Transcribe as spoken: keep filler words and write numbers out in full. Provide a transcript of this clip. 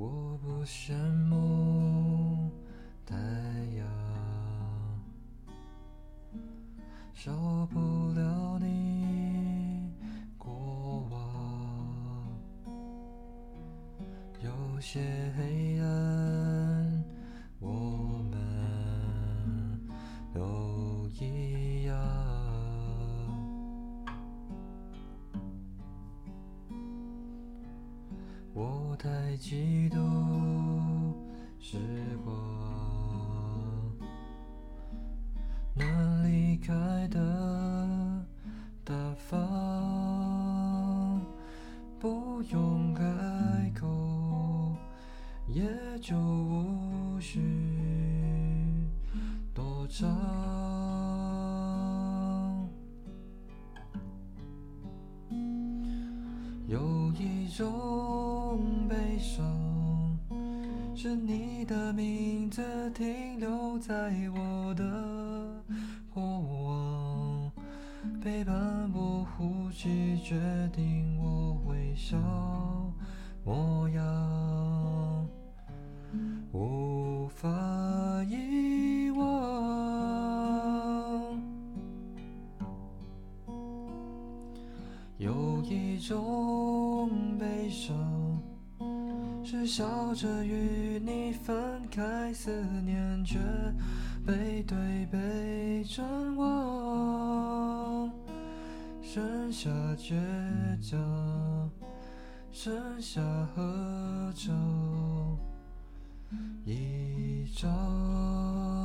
我不羡慕太阳，少不了你过往，有些黑暗我们都一样。我太嫉妒时光，难离开的大方，不用开口，也就无需多唱。有一种悲伤，是你的名字停留在我的过往，陪伴我呼吸，决定我微笑模样，无法遗忘。有一种悲伤，是笑着与你分开，思念却背对背张望，剩下倔强，剩下合照一张。